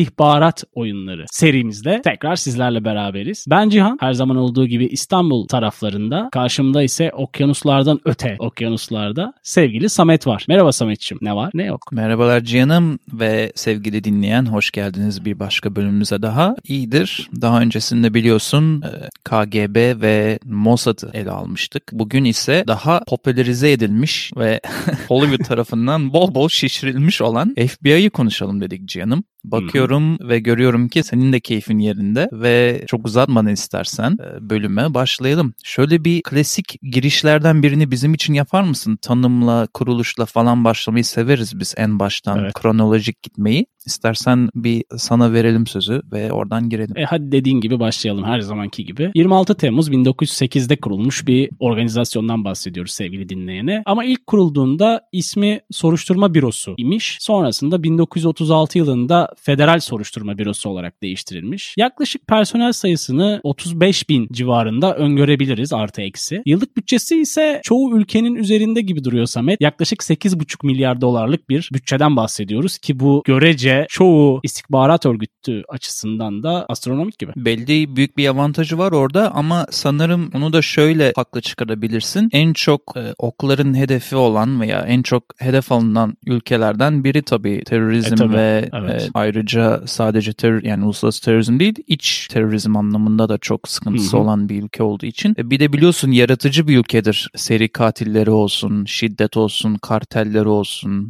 İstihbarat Oyunları serimizde tekrar sizlerle beraberiz. Ben Cihan, her zaman olduğu gibi İstanbul taraflarında, karşımda ise okyanuslardan öte okyanuslarda sevgili Samet var. Merhaba Sametçim, ne var ne yok. Merhabalar Cihan'ım ve sevgili dinleyen, hoş geldiniz bir başka bölümümüze daha. İyidir, daha öncesinde biliyorsun KGB ve Mossad'ı ele almıştık. Bugün ise daha popülerize edilmiş ve Hollywood tarafından bol bol şişirilmiş olan FBI'yi konuşalım dedik Cihan'ım. Bakıyorum ve görüyorum ki senin de keyfin yerinde ve çok uzatmadan istersen bölüme başlayalım. Şöyle bir klasik girişlerden birini bizim için yapar mısın? Tanımla, kuruluşla falan başlamayı severiz biz en baştan, evet. Kronolojik gitmeyi. İstersen bir sana verelim sözü ve oradan girelim. Hadi dediğin gibi başlayalım, her zamanki gibi. 26 Temmuz 1908'de kurulmuş bir organizasyondan bahsediyoruz sevgili dinleyene. Ama ilk kurulduğunda ismi Soruşturma Bürosu imiş. Sonrasında 1936 yılında Federal Soruşturma Bürosu olarak değiştirilmiş. Yaklaşık personel sayısını 35.000 civarında öngörebiliriz, artı eksi. Yıllık bütçesi ise çoğu ülkenin üzerinde gibi duruyor Samet. Yaklaşık 8,5 milyar dolarlık bir bütçeden bahsediyoruz ki bu görece çoğu istihbarat örgütü açısından da astronomik gibi. Belli büyük bir avantajı var orada ama sanırım onu da şöyle haklı çıkarabilirsin. En çok okların hedefi olan veya en çok hedef alınan ülkelerden biri tabii terörizm ve evet. Ayrıca sadece yani uluslararası terörizm değil, iç terörizm anlamında da çok sıkıntısı olan bir ülke olduğu için. Bir de biliyorsun yaratıcı bir ülkedir. Seri katilleri olsun, şiddet olsun, kartelleri olsun,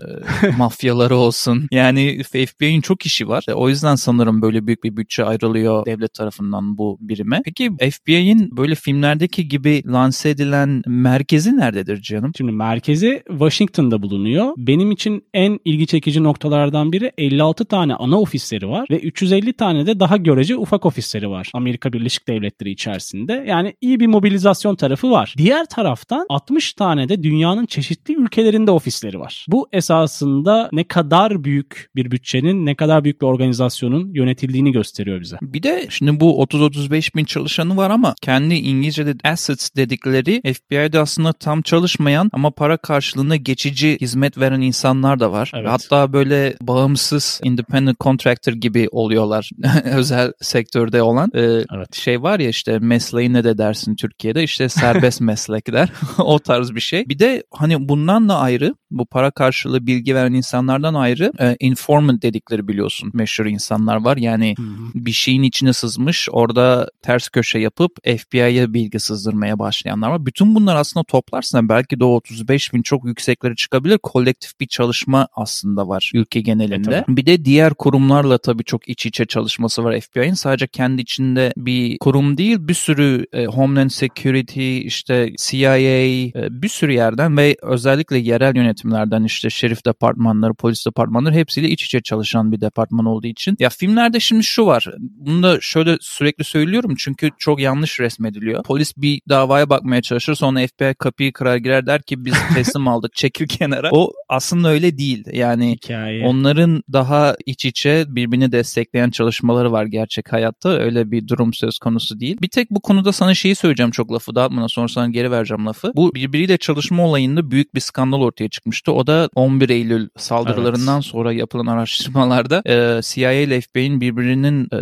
mafyaları olsun. Yani FBI'nin çok işi var. O yüzden sanırım böyle büyük bir bütçe ayrılıyor devlet tarafından bu birime. Peki FBI'nin böyle filmlerdeki gibi lanse edilen merkezi nerededir canım? Şimdi merkezi Washington'da bulunuyor. Benim için en ilgi çekici noktalardan biri 56 tane ana ofisleri var ve 350 tane de daha görece ufak ofisleri var Amerika Birleşik Devletleri içerisinde. Yani iyi bir mobilizasyon tarafı var. Diğer taraftan 60 tane de dünyanın çeşitli ülkelerinde ofisleri var. Bu esasında ne kadar büyük bir bütçenin, ne kadar büyük bir organizasyonun yönetildiğini gösteriyor bize. Bir de şimdi bu 30-35 bin çalışanı var ama kendi İngilizce'de assets dedikleri FBI'de aslında tam çalışmayan ama para karşılığında geçici hizmet veren insanlar da var. Evet. Hatta böyle bağımsız independent contractor gibi oluyorlar özel sektörde olan. Evet. Şey var ya işte, mesleği ne de dersin Türkiye'de, işte serbest meslekler o tarz bir şey. Bir de hani bundan da ayrı, bu para karşılığı bilgi veren insanlardan ayrı informant dedikleri biliyorsun meşhur insanlar var. Yani bir şeyin içine sızmış, orada ters köşe yapıp FBI'ye bilgi sızdırmaya başlayanlar var. Bütün bunlar aslında toplarsan belki de o 35 bin çok yükseklere çıkabilir. Kolektif bir çalışma aslında var ülke genelinde. Bir de diğer kurumlarla tabii çok iç içe çalışması var FBI'nin. Sadece kendi içinde bir kurum değil, bir sürü Homeland Security, işte CIA, bir sürü yerden ve özellikle yerel yönetimlerden, işte şerif departmanları, polis departmanları, hepsiyle iç içe çalışan bir departman olduğu için. Ya filmlerde şimdi şu var, bunu da şöyle sürekli söylüyorum çünkü çok yanlış resmediliyor. Polis bir davaya bakmaya çalışır, sonra FBI kapıyı kırar girer, der ki biz teslim aldık çekil kenara. O aslında öyle değil. Yani hikaye. Onların daha iç içe birbirini destekleyen çalışmaları var gerçek hayatta. Öyle bir durum söz konusu değil. Bir tek bu konuda sana şeyi söyleyeceğim, çok lafı dağıtmadan sonra sana geri vereceğim lafı. Bu birbiriyle çalışma olayında büyük bir skandal ortaya çıkmıştı. O da 11 Eylül saldırılarından sonra yapılan araştırmalarda CIA ile FBI'nin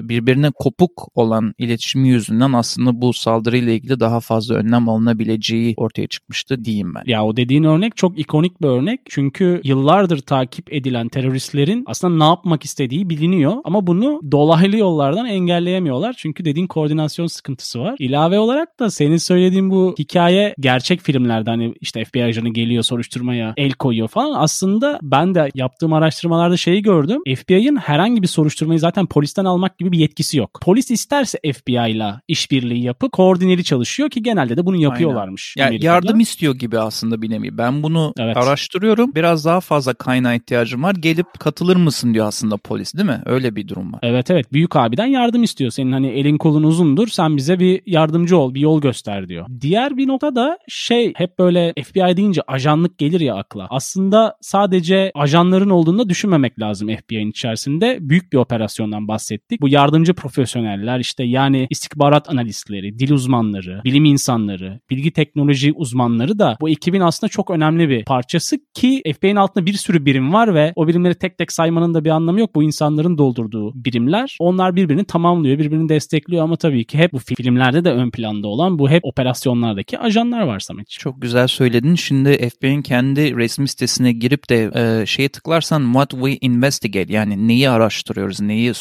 birbirine kopuk olan iletişimi yüzünden aslında bu saldırıyla ilgili daha fazla önlem alınabileceği ortaya çıkmıştı diyeyim ben. Ya o dediğin örnek çok ikonik bir örnek. Çünkü yıllardır takip edilen teröristlerin aslında ne yapmak istediği biliniyor ama bunu dolaylı yollardan engelleyemiyorlar. Çünkü dediğin koordinasyon sıkıntısı var. İlave olarak da senin söylediğin bu hikaye gerçek filmlerde, hani işte FBI ajanı geliyor soruşturmaya, el koyuyor falan. Aslında ben de yaptığım araştırmalarda şeyi gördüm. FBI'nin herhangi bir soruşturmayı zaten polisten almak gibi bir yetkisi yok. Polis isterse FBI'la işbirliği yapıp koordineli çalışıyor ki genelde de bunu yapıyorlarmış. Aynen. Yani yardım istiyor gibi aslında bir nevi. Ben bunu araştırıyorum. Biraz daha fazla kaynağa ihtiyacım var. Gelip katılır mısın diyor aslında polis, değil mi? Öyle bir durum var. Evet. Büyük abiden yardım istiyor. Senin hani elin kolun uzundur. Sen bize bir yardımcı ol, bir yol göster diyor. Diğer bir nokta da şey, hep böyle FBI deyince ajanlık gelir ya akla. Aslında sadece ajanların olduğunu da düşünmemek lazım bir yayın içerisinde büyük bir operasyondan bahsettik. Bu yardımcı profesyoneller işte yani istihbarat analistleri, dil uzmanları, bilim insanları, bilgi teknoloji uzmanları da bu ekibin aslında çok önemli bir parçası ki FBI'nin altında bir sürü birim var ve o birimleri tek tek saymanın da bir anlamı yok. Bu insanların doldurduğu birimler. Onlar birbirini tamamlıyor, birbirini destekliyor ama tabii ki hep bu filmlerde de ön planda olan bu hep operasyonlardaki ajanlar var Samet'ciğim. Çok güzel söyledin. Şimdi FBI'nin kendi resmi sitesine girip de şeye tıklarsan what we investigate yani neyi araştırıyoruz, neyi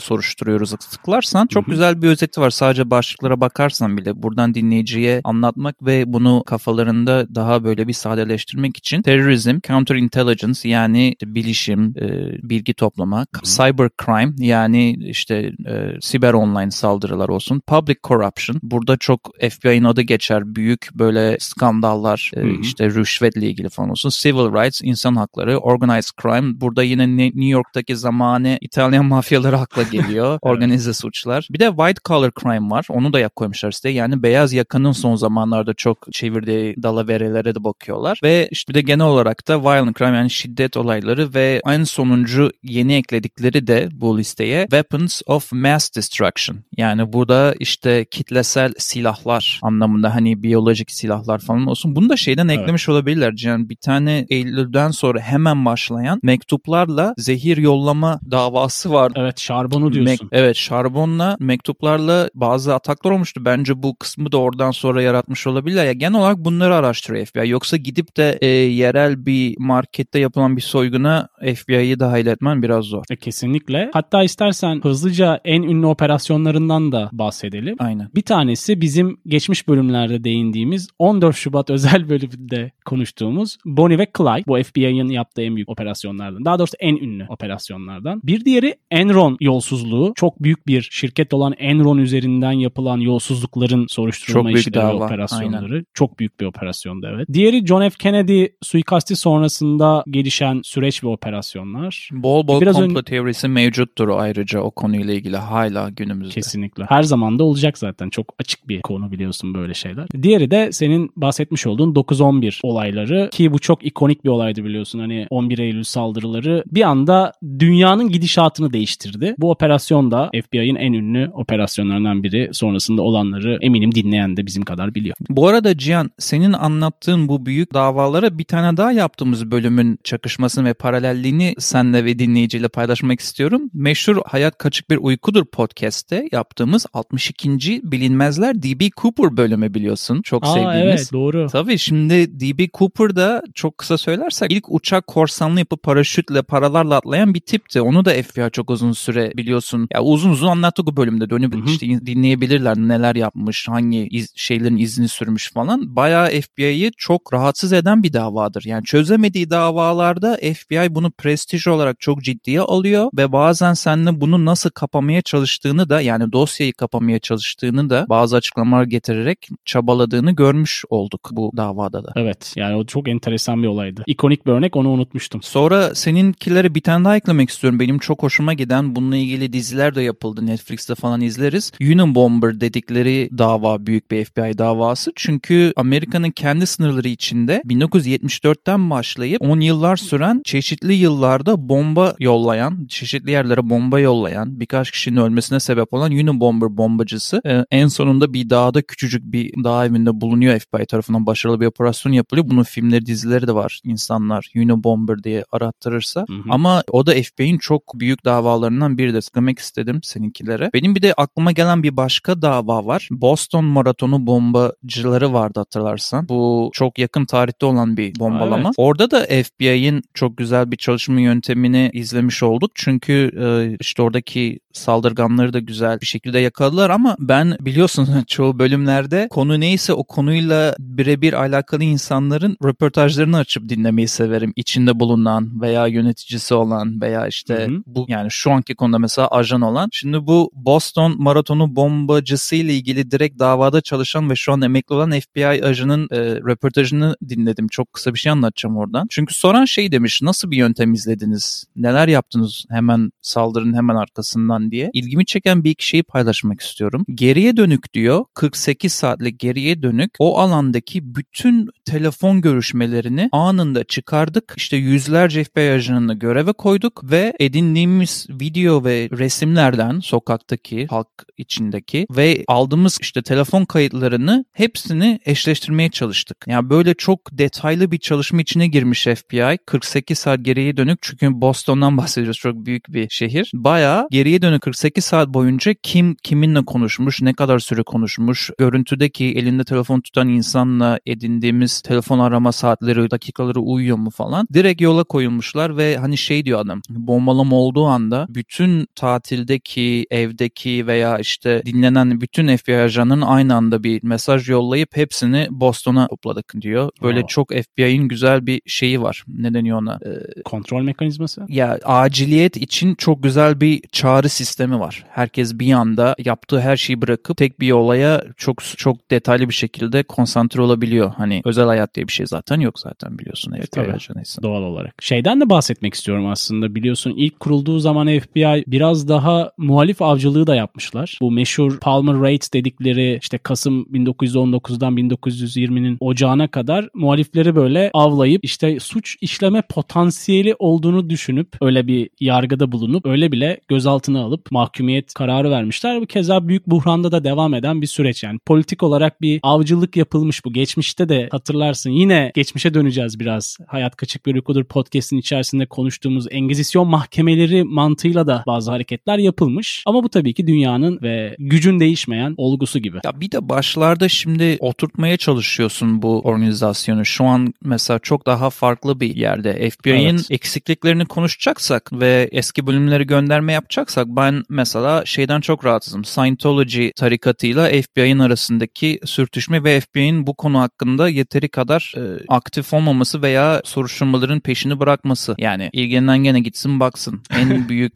soruşturuyoruz tıklarsan çok güzel bir özeti var. Sadece başlıklara bakarsan bile buradan dinleyiciye anlatmak ve bunu kafalarında daha böyle bir sadeleştirmek için terörizm, counterintelligence yani bilişim, bilgi toplama, cyber crime yani işte siber online saldırılar olsun, public corruption burada çok FBI'nin adı geçer büyük böyle skandallar işte rüşvetle ilgili falan olsun, civil rights insan hakları, organized crime burada yine New York'taki zamanı İtalyan mafyaları akla geliyor evet. Organize suçlar. Bir de white collar crime var. Onu da koymuşlar siteye. Yani beyaz yakanın son zamanlarda çok çevirdiği dalaverelere de bakıyorlar. Ve işte bir de genel olarak da violent crime yani şiddet olayları ve en sonuncu yeni ekledikleri de bu listeye weapons of mass destruction. Yani burada işte kitlesel silahlar anlamında hani biyolojik silahlar falan olsun. Bunu da şeyden evet. eklemiş olabilirler. Yani bir tane Eylül'den sonra hemen başlayan mektuplarla zehir yollama davası var. Evet, şarbonu diyorsun. Evet, şarbonla mektuplarla bazı ataklar olmuştu. Bence bu kısmı da oradan sonra yaratmış olabilirler. Ya genel olarak bunları araştırıyor FBI. Yoksa gidip de yerel bir markette yapılan bir soyguna FBI'yi dahil etmen biraz zor. Kesinlikle. Hatta istersen hızlıca en ünlü operasyonlarından da bahsedelim. Aynen. Bir tanesi bizim geçmiş bölümlerde değindiğimiz 14 Şubat özel bölümünde konuştuğumuz Bonnie ve Clyde. Bu FBI'nin yaptığı en büyük operasyonlardan. Daha doğrusu en ünlü operasyonlardan. Bir diğeri Enron yolsuzluğu. Çok büyük bir şirket olan Enron üzerinden yapılan yolsuzlukların soruşturulma işleri operasyonları. Aynen. Çok büyük bir operasyondu evet. Diğeri John F. Kennedy suikasti sonrasında gelişen süreç ve operasyonlar. Bol bol komplo teorisi mevcuttur ayrıca o konuyla ilgili hala günümüzde. Kesinlikle. Her zaman da olacak zaten. Çok açık bir konu biliyorsun böyle şeyler. Diğeri de senin bahsetmiş olduğun 9-11 olayları ki bu çok ikonik bir olaydı biliyorsun. Hani 11 Eylül saldırıları bir anda dünyanın gidişatını değiştirdi. Bu operasyon da FBI'nin en ünlü operasyonlarından biri. Sonrasında olanları eminim dinleyen de bizim kadar biliyor. Bu arada Cihan senin anlattığın bu büyük davalara bir tane daha yaptığımız bölümün çakışmasını ve paralelliğini senle ve dinleyiciyle paylaşmak istiyorum. Meşhur Hayat Kaçık Bir Uykudur podcast'te yaptığımız 62. Bilinmezler DB Cooper bölümü biliyorsun. Çok sevdiğimiz. Evet doğru. Tabii şimdi DB Cooper'da çok kısa söylersek ilk uçak korsanlığı yapıp paraşütle paralarla atlayan bir tipti. Onu da FBI çok uzun süre biliyorsun. Ya uzun uzun anlattık o bölümde. Dönüp işte dinleyebilirler neler yapmış, hangi şeylerin izini sürmüş falan. Bayağı FBI'yi çok rahatsız eden bir davadır. Yani çözemediği davalarda FBI bunu prestij olarak çok ciddiye alıyor ve bazen seninle bunu nasıl kapamaya çalıştığını da yani dosyayı kapamaya çalıştığını da bazı açıklamalar getirerek çabaladığını görmüş olduk bu davada da. Evet yani o çok enteresan bir olaydı. İkonik bir örnek onu unutmuştum. Sonra seninkilere bir tane daha eklemek istiyorum. Benim çok hoşuma giden bununla ilgili diziler de yapıldı. Netflix'te falan izleriz. Unibomber dedikleri dava büyük bir FBI davası. Çünkü Amerika'nın kendi sınırları içinde 1974'ten başlayıp 10 yıllar süren çeşitli yıllarda bomba yollayan, çeşitli yerlere bomba yollayan, birkaç kişinin ölmesine sebep olan Unibomber bombacısı en sonunda bir dağda küçücük bir dağ evinde bulunuyor FBI tarafından başarılı bir operasyon yapılıyor. Bunun filmleri, dizileri de var. İnsanlar Unibomber diye arattırırsa. Ama o da FBI'nin çok büyük davalarından biri de sıkmak istedim seninkilere. Benim bir de aklıma gelen bir başka dava var. Boston Maratonu bombacıları vardı hatırlarsan. Bu çok yakın tarihte olan bir bombalama. Evet. Orada da FBI'nin çok güzel bir çalışma yöntemini izlemiş olduk. Çünkü işte oradaki saldırganları da güzel bir şekilde yakaladılar ama ben biliyorsunuz çoğu bölümlerde konu neyse o konuyla birebir alakalı insanların röportajlarını açıp dinlemeyi severim. İçinde bulunan veya yöneticisi olan veya işte bu yani şu anki konuda mesela ajan olan. Şimdi bu Boston Maratonu bombacısı ile ilgili direkt davada çalışan ve şu an emekli olan FBI ajanın röportajını dinledim. Çok kısa bir şey anlatacağım oradan. Çünkü soran şey demiş, nasıl bir yöntem izlediniz? Neler yaptınız hemen saldırının hemen arkasından? ben diye ilgimi çeken bir iki şeyi paylaşmak istiyorum. Geriye dönük diyor, 48 saatlik geriye dönük o alandaki bütün telefon görüşmelerini anında çıkardık. İşte yüzlerce FBI ajanını göreve koyduk ve edindiğimiz video ve resimlerden sokaktaki, halk içindeki ve aldığımız işte telefon kayıtlarını hepsini eşleştirmeye çalıştık. Yani böyle çok detaylı bir çalışma içine girmiş FBI. 48 saat geriye dönük, çünkü Boston'dan bahsediyoruz, çok büyük bir şehir. Bayağı geriye dönük 48 saat boyunca kim kiminle konuşmuş, ne kadar süre konuşmuş, görüntüdeki elinde telefon tutan insanla edindiğimiz telefon arama saatleri, dakikaları uyuyor mu falan. Direkt yola koyulmuşlar ve hani şey diyor adam, bombalama olduğu anda bütün tatildeki, evdeki veya işte dinlenen bütün FBI ajanının aynı anda bir mesaj yollayıp hepsini Boston'a topladık diyor. Böyle çok FBI'nin güzel bir şeyi var. Ne deniyor ona? Kontrol mekanizması? Ya aciliyet için çok güzel bir çağrı sistemi var. Herkes bir anda yaptığı her şeyi bırakıp tek bir olaya çok detaylı bir şekilde konsantre olabiliyor. Hani özel hayat diye bir şey zaten yok, zaten biliyorsun FBI ajanıysa. Doğal olarak. Şeyden de bahsetmek istiyorum aslında, biliyorsun ilk kurulduğu zaman FBI biraz daha muhalif avcılığı da yapmışlar. Bu meşhur Palmer Raids dedikleri, işte Kasım 1919'dan 1920'nin ocağına kadar muhalifleri böyle avlayıp işte suç işleme potansiyeli olduğunu düşünüp öyle bir yargıda bulunup öyle bile gözaltına alıp mahkumiyet kararı vermişler. Bu keza büyük buhranda da devam eden bir süreç. Yani politik olarak bir avcılık yapılmış bu. Geçmişte de hatırlarsın, yine geçmişe döneceğiz biraz. Hayat Kaçık Bir Uykudur podcast'in içerisinde konuştuğumuz Engizisyon mahkemeleri mantığıyla da bazı hareketler yapılmış. Ama bu tabii ki dünyanın ve gücün değişmeyen olgusu gibi. Ya bir de başlarda şimdi oturtmaya çalışıyorsun bu organizasyonu. Şu an mesela çok daha farklı bir yerde. FBI'nin eksikliklerini konuşacaksak ve eski bölümleri gönderme yapacaksak, ben mesela şeyden çok rahatsızım. Scientology tarikatıyla FBI'nin arasındaki sürtüşme ve FBI'nin bu konu hakkında yeteri kadar aktif olmaması veya soruşturmaların peşini bırakması. Yani ilgilenen gene gitsin baksın.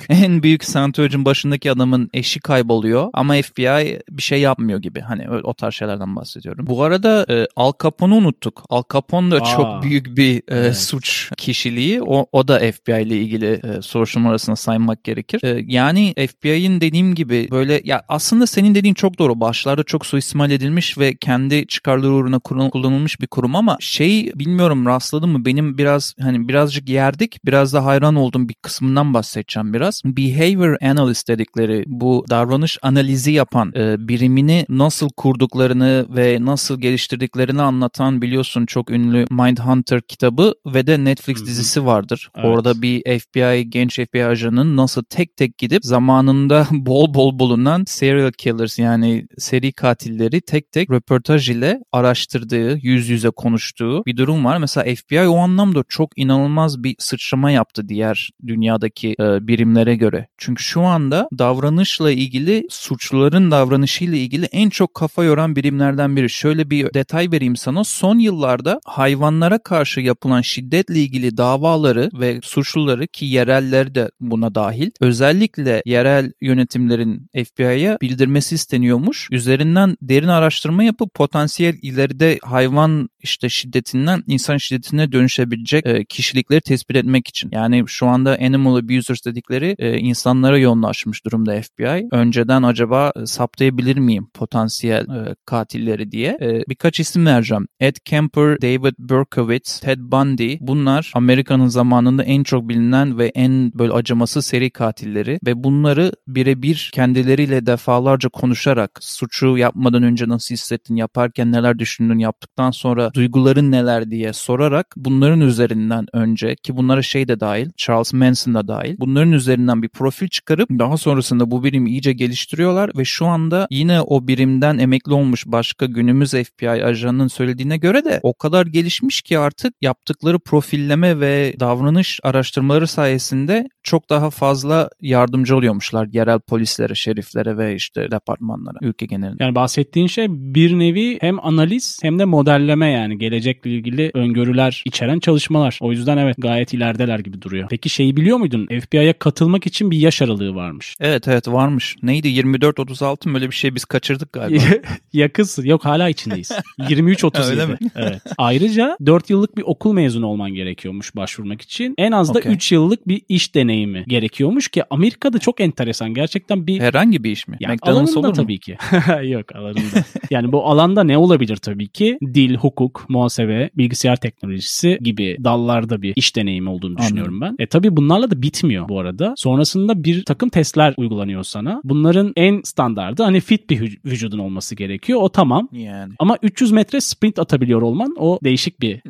En büyük Scientology'nin başındaki adamın eşi kayboluyor ama FBI bir şey yapmıyor gibi. Hani o tarz şeylerden bahsediyorum. Bu arada Al Capone'u unuttuk. Al Capone da çok büyük bir suç kişiliği. O da FBI ile ilgili soruşturma arasında saymak gerekir. Yani FBI'nin dediğim gibi böyle, ya aslında senin dediğin çok doğru. Başlarda çok suistimal edilmiş ve kendi çıkarları uğruna kullanılmış bir kurum ama bilmiyorum rastladın mı? Benim birazcık yerdik. Biraz da hayran olduğum bir kısmından bahsedeceğim biraz. Behavior Analyst dedikleri bu davranış analizi yapan birimini nasıl kurduklarını ve nasıl geliştirdiklerini anlatan, biliyorsun çok ünlü Mindhunter kitabı ve de Netflix dizisi vardır. Evet. Orada bir FBI, genç FBI ajanının nasıl tek tek gidip zamanında bol bol bulunan serial killers, yani seri katilleri tek tek röportaj ile araştırdığı, yüz yüze konuştuğu bir durum var. Mesela FBI o anlamda çok inanılmaz bir sıçrama yaptı diğer dünyadaki birimlere göre. Çünkü şu anda davranışla ilgili, suçluların davranışıyla ilgili en çok kafa yoran birimlerden biri. Şöyle bir detay vereyim sana. Son yıllarda hayvanlara karşı yapılan şiddetle ilgili davaları ve suçluları, ki yereller de buna dahil, özellikle yerel yönetimlerin FBI'ye bildirmesi isteniyormuş. Üzerinden derin araştırma yapıp potansiyel ileride hayvan işte şiddetinden insan şiddetine dönüşebilecek kişilikleri tespit etmek için. Yani şu anda animal abusers dedikleri insanlara yoğunlaşmış durumda FBI. Önceden acaba saptayabilir miyim potansiyel katilleri diye. Birkaç isim vereceğim. Ed Kemper, David Berkowitz, Ted Bundy. Bunlar Amerika'nın zamanında en çok bilinen ve en böyle acımasız seri katilleri ve bunları birebir kendileriyle defalarca konuşarak, suçu yapmadan önce nasıl hissettin, yaparken neler düşündün, yaptıktan sonra duyguların neler diye sorarak bunların üzerinden, önce ki bunlara şey de dahil, Charles Manson da dahil, bunların üzerinden bir profil çıkarıp daha sonrasında bu birimi iyice geliştiriyorlar ve şu anda yine o birimden emekli olmuş başka günümüz FBI ajanının söylediğine göre de o kadar gelişmiş ki artık yaptıkları profilleme ve davranış araştırmaları sayesinde çok daha fazla yardımcı oluyormuşlar yerel polislere, şeriflere ve işte departmanlara, ülke genelinde. Yani bahsettiğin şey bir nevi hem analiz hem de modelleme, yani gelecekle ilgili öngörüler içeren çalışmalar. O yüzden evet, gayet ilerideler gibi duruyor. Peki şeyi biliyor muydun? FBI'ye katılmak için bir yaş aralığı varmış. Evet varmış. Neydi? 24-36 böyle bir şey, biz kaçırdık galiba. Yakınsın. Yok, hala içindeyiz. 23-37. Öyle mi? Evet. Ayrıca 4 yıllık bir okul mezunu olman gerekiyormuş başvurmak için. En az da 3 yıllık bir iş deneyimi gerekiyormuş ki Amerika'da çok çok enteresan. Gerçekten bir... Herhangi bir iş mi? Yani McDonald's olur mu? Tabii ki. Yok alanında. Yani bu alanda ne olabilir tabii ki? Dil, hukuk, muhasebe, bilgisayar teknolojisi gibi dallarda bir iş deneyimi olduğunu düşünüyorum ben. Tabii bunlarla da bitmiyor bu arada. Sonrasında bir takım testler uygulanıyor sana. Bunların en standardı hani fit bir vücudun olması gerekiyor. O tamam. Yani. Ama 300 metre sprint atabiliyor olman o değişik bir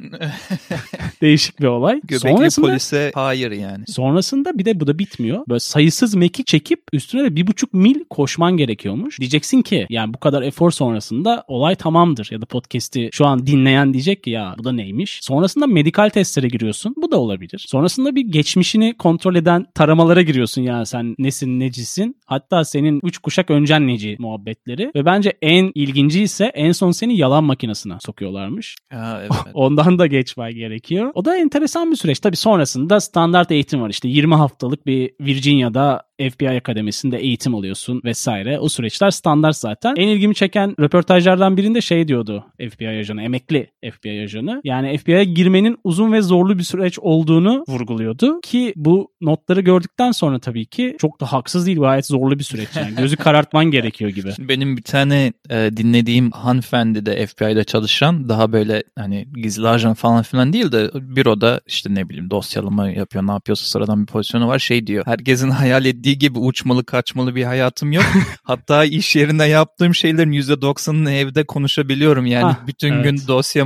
değişik bir olay. Göbekli sonrasında, polise hayır yani. Sonrasında bir de bu da bitmiyor. Böyle sayısız meki çekip üstüne de 1,5 mil koşman gerekiyormuş. Diyeceksin ki yani bu kadar efor sonrasında olay tamamdır. Ya da podcast'i şu an dinleyen diyecek ki ya bu da neymiş? Sonrasında medikal testlere giriyorsun. Bu da olabilir. Sonrasında bir geçmişini kontrol eden taramalara giriyorsun. Yani sen nesin, necisin? Hatta senin 3 kuşak öncen neci muhabbetleri. Ve bence en ilginci ise en son seni yalan makinesine sokuyorlarmış. Ha, evet. Ondan da geçmen gerekiyor. O da enteresan bir süreç. Tabii sonrasında standart eğitim var. İşte 20 haftalık bir Virginia'da FBI Akademisi'nde eğitim alıyorsun vesaire. O süreçler standart zaten. En ilgimi çeken röportajlardan birinde şey diyordu FBI ajanı, emekli FBI ajanı. Yani FBI'ye girmenin uzun ve zorlu bir süreç olduğunu vurguluyordu ki bu notları gördükten sonra tabii ki çok da haksız değil, gayet zorlu bir süreç. Yani gözü karartman gerekiyor gibi. Benim bir tane dinlediğim hanımefendi de FBI'de çalışan, daha böyle hani gizli ajan falan filan değil de büroda işte ne bileyim dosyalama yapıyor, ne yapıyorsa sıradan bir pozisyonu var. Şey diyor, herkesin hayal ettiği gibi uçmalı kaçmalı bir hayatım yok. Hatta iş yerinde yaptığım şeylerin %90'ını evde konuşabiliyorum. Yani bütün evet. Gün dosya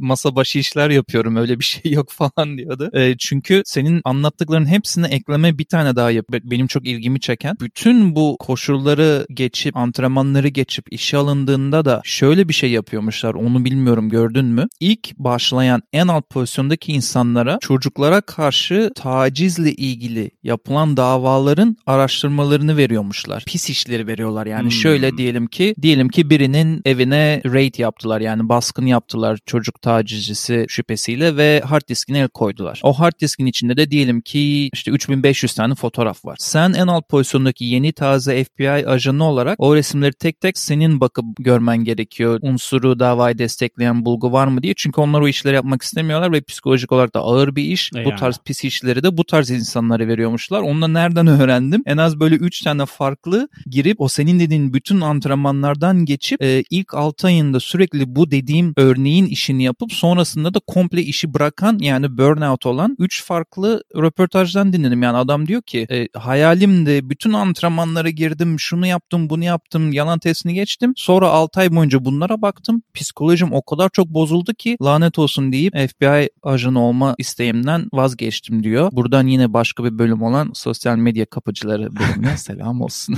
masa başı işler yapıyorum. Öyle bir şey yok falan diyordu. Çünkü senin anlattıkların hepsine ekleme bir tane daha yap. Benim çok ilgimi çeken. Bütün bu koşulları geçip antrenmanları geçip işe alındığında da şöyle bir şey yapıyormuşlar. Onu bilmiyorum, gördün mü? İlk başlayan en alt pozisyondaki insanlara, çocuklara karşı tacizle ilgili yapılan davaların araştırmalarını veriyormuşlar. Pis işleri veriyorlar. Yani şöyle diyelim ki birinin evine raid yaptılar. Yani baskın yaptılar çocuk tacizcisi şüphesiyle ve hard diskine el koydular. O hard diskin içinde de diyelim ki işte 3500 tane fotoğraf var. Sen en alt pozisyondaki yeni taze FBI ajanı olarak o resimleri tek tek senin bakıp görmen gerekiyor. Unsuru, davayı destekleyen bulgu var mı diye. Çünkü onlar o işleri yapmak istemiyorlar ve psikolojik olarak da ağır bir iş. Yani. Bu tarz pis işleri de bu tarz insanlara veriyormuşlar. Onunla nereden öğrendim? En az böyle 3 tane farklı girip o senin dediğin bütün antrenmanlardan geçip ilk 6 ayında sürekli bu dediğim örneğin işini yapıp sonrasında da komple işi bırakan, yani burnout olan 3 farklı röportajdan dinledim. Yani adam diyor ki hayalimde bütün antrenmanlara girdim, şunu yaptım, bunu yaptım, yalan testini geçtim. Sonra 6 ay boyunca bunlara baktım. Psikolojim o kadar çok bozuldu ki lanet olsun deyip FBI ajanı olma isteğimden vazgeçtim diyor. Buradan yine başka bir bölüm olan sosyal medya kapıcıları bölümüne selam olsun.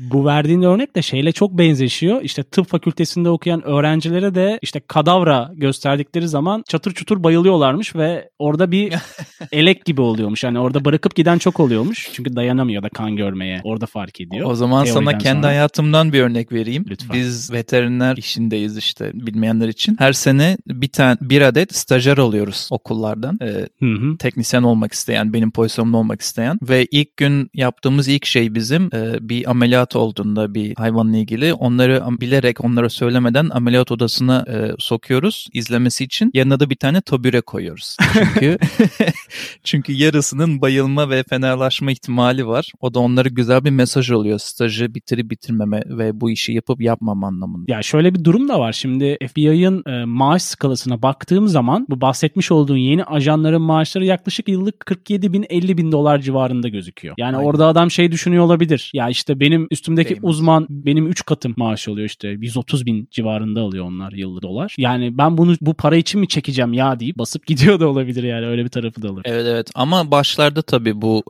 Bu verdiğin örnek de şeyle çok benzeşiyor. İşte tıp fakültesinde okuyan öğrencilere de işte kadavra gösterdikleri zaman çatır çutur bayılıyorlarmış ve orada bir elek gibi oluyormuş. Yani orada bırakıp giden çok oluyormuş. Çünkü dayanamıyor da kan görmeye. Orada fark ediyor. O zaman teoriden sana kendi hayatımdan bir örnek vereyim. Lütfen. Biz veteriner işindeyiz işte, bilmeyenler için. Her sene bir adet stajyer alıyoruz okullardan. Teknisyen olmak isteyen, benim pozisyonumda olmak isteyen ve ilk gün yaptığımız ilk şey bizim bir ameliyat olduğunda bir hayvanla ilgili onları bilerek, onlara söylemeden ameliyat odasına sokuyoruz izlemesi için. Yanına da bir tane tabure koyuyoruz. Çünkü yarısının bayılma ve fenalaşma ihtimali var. O da onlara güzel bir mesaj oluyor. Stajı bitirip bitirmeme ve bu işi yapıp yapmama anlamında. Ya şöyle bir durum da var. Şimdi FBI'ın maaş skalasına baktığım zaman bu bahsetmiş olduğun yeni ajanların maaşları yaklaşık yıllık 47.000-50.000 dolar civarında gözüküyor. Yani orada adam şey düşünüyor olabilir. Ya işte benim üstümdeki uzman benim 3 katım maaş alıyor, işte 130.000 civarında alıyor onlar yıllık dolar. Yani ben bunu bu para için mi çekeceğim ya deyip basıp gidiyor da olabilir, yani öyle bir tarafı da olur. Evet ama başlarda tabii bu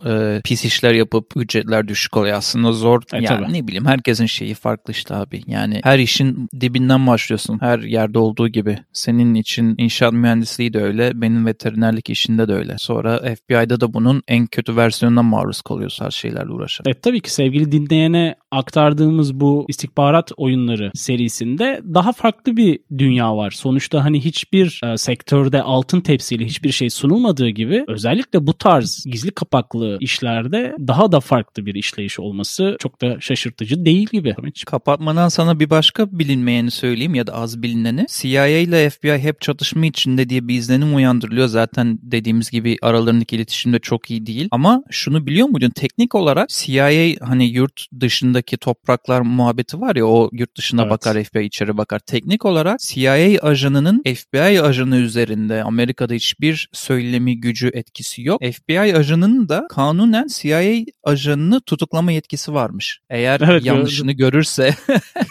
pis işler yapıp ücretler düşük oluyor. Aslında zor. Yani tabii. Ne bileyim, herkesin şeyi farklı işte abi. Yani her işin dibinden başlıyorsun. Her yerde olduğu gibi. Senin için inşaat mühendisliği de öyle. Benim veterinerlik işinde de öyle. Sonra FBI'da da bunun en kötü versiyonuna maruz kalıyoruz, her şeylerle uğraşalım. Evet tabii ki sevgili dinleyene aktardığımız bu istihbarat oyunları serisinde daha farklı bir dünya var. Sonuçta hani hiçbir sektörde altın tepsiyle hiçbir şey sunulmadığı gibi gibi özellikle bu tarz gizli kapaklı işlerde daha da farklı bir işleyiş olması çok da şaşırtıcı değil gibi. Kapatmadan sana bir başka bilinmeyeni söyleyeyim ya da az bilineni. CIA ile FBI hep çatışma içinde diye bir izlenim uyandırılıyor. Zaten dediğimiz gibi aralarındaki iletişim de çok iyi değil. Ama şunu biliyor muydun? Teknik olarak CIA hani yurt dışındaki topraklar muhabbeti var ya, o yurt dışına bakar, FBI içeri bakar. Teknik olarak CIA ajanının FBI ajanı üzerinde Amerika'da hiçbir söylemi gücü etkisi yok. FBI ajanının da kanunen CIA ajanını tutuklama yetkisi varmış. Eğer yanlışını görürse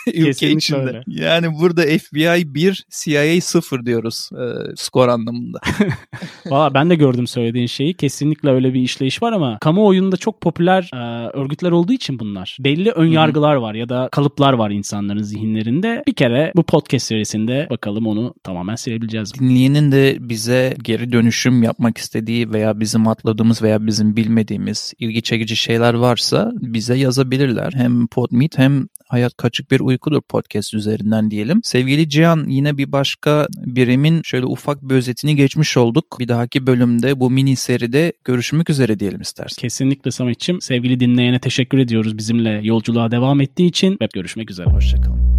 ülke kesinlikle içinde. Öyle. Yani burada FBI 1, CIA 0 diyoruz skor anlamında. Valla ben de gördüm söylediğin şeyi. Kesinlikle öyle bir işleyiş var ama kamuoyunda çok popüler örgütler olduğu için bunlar. Belli önyargılar var ya da kalıplar var insanların zihinlerinde. Bir kere bu podcast serisinde bakalım onu tamamen silebileceğiz. Dinleyenin de bize geri dönüşüm yapmak istediği veya bizim atladığımız veya bizim bilmediğimiz ilgi çekici şeyler varsa bize yazabilirler. Hem PodMeet hem Hayat Kaçık Bir Uykudur podcast üzerinden diyelim. Sevgili Cihan, yine bir başka birimin şöyle ufak bir özetini geçmiş olduk. Bir dahaki bölümde bu mini seride görüşmek üzere diyelim istersen. Kesinlikle Samet'ciğim. Sevgili dinleyene teşekkür ediyoruz bizimle yolculuğa devam ettiği için. Hep görüşmek üzere. Hoşçakalın.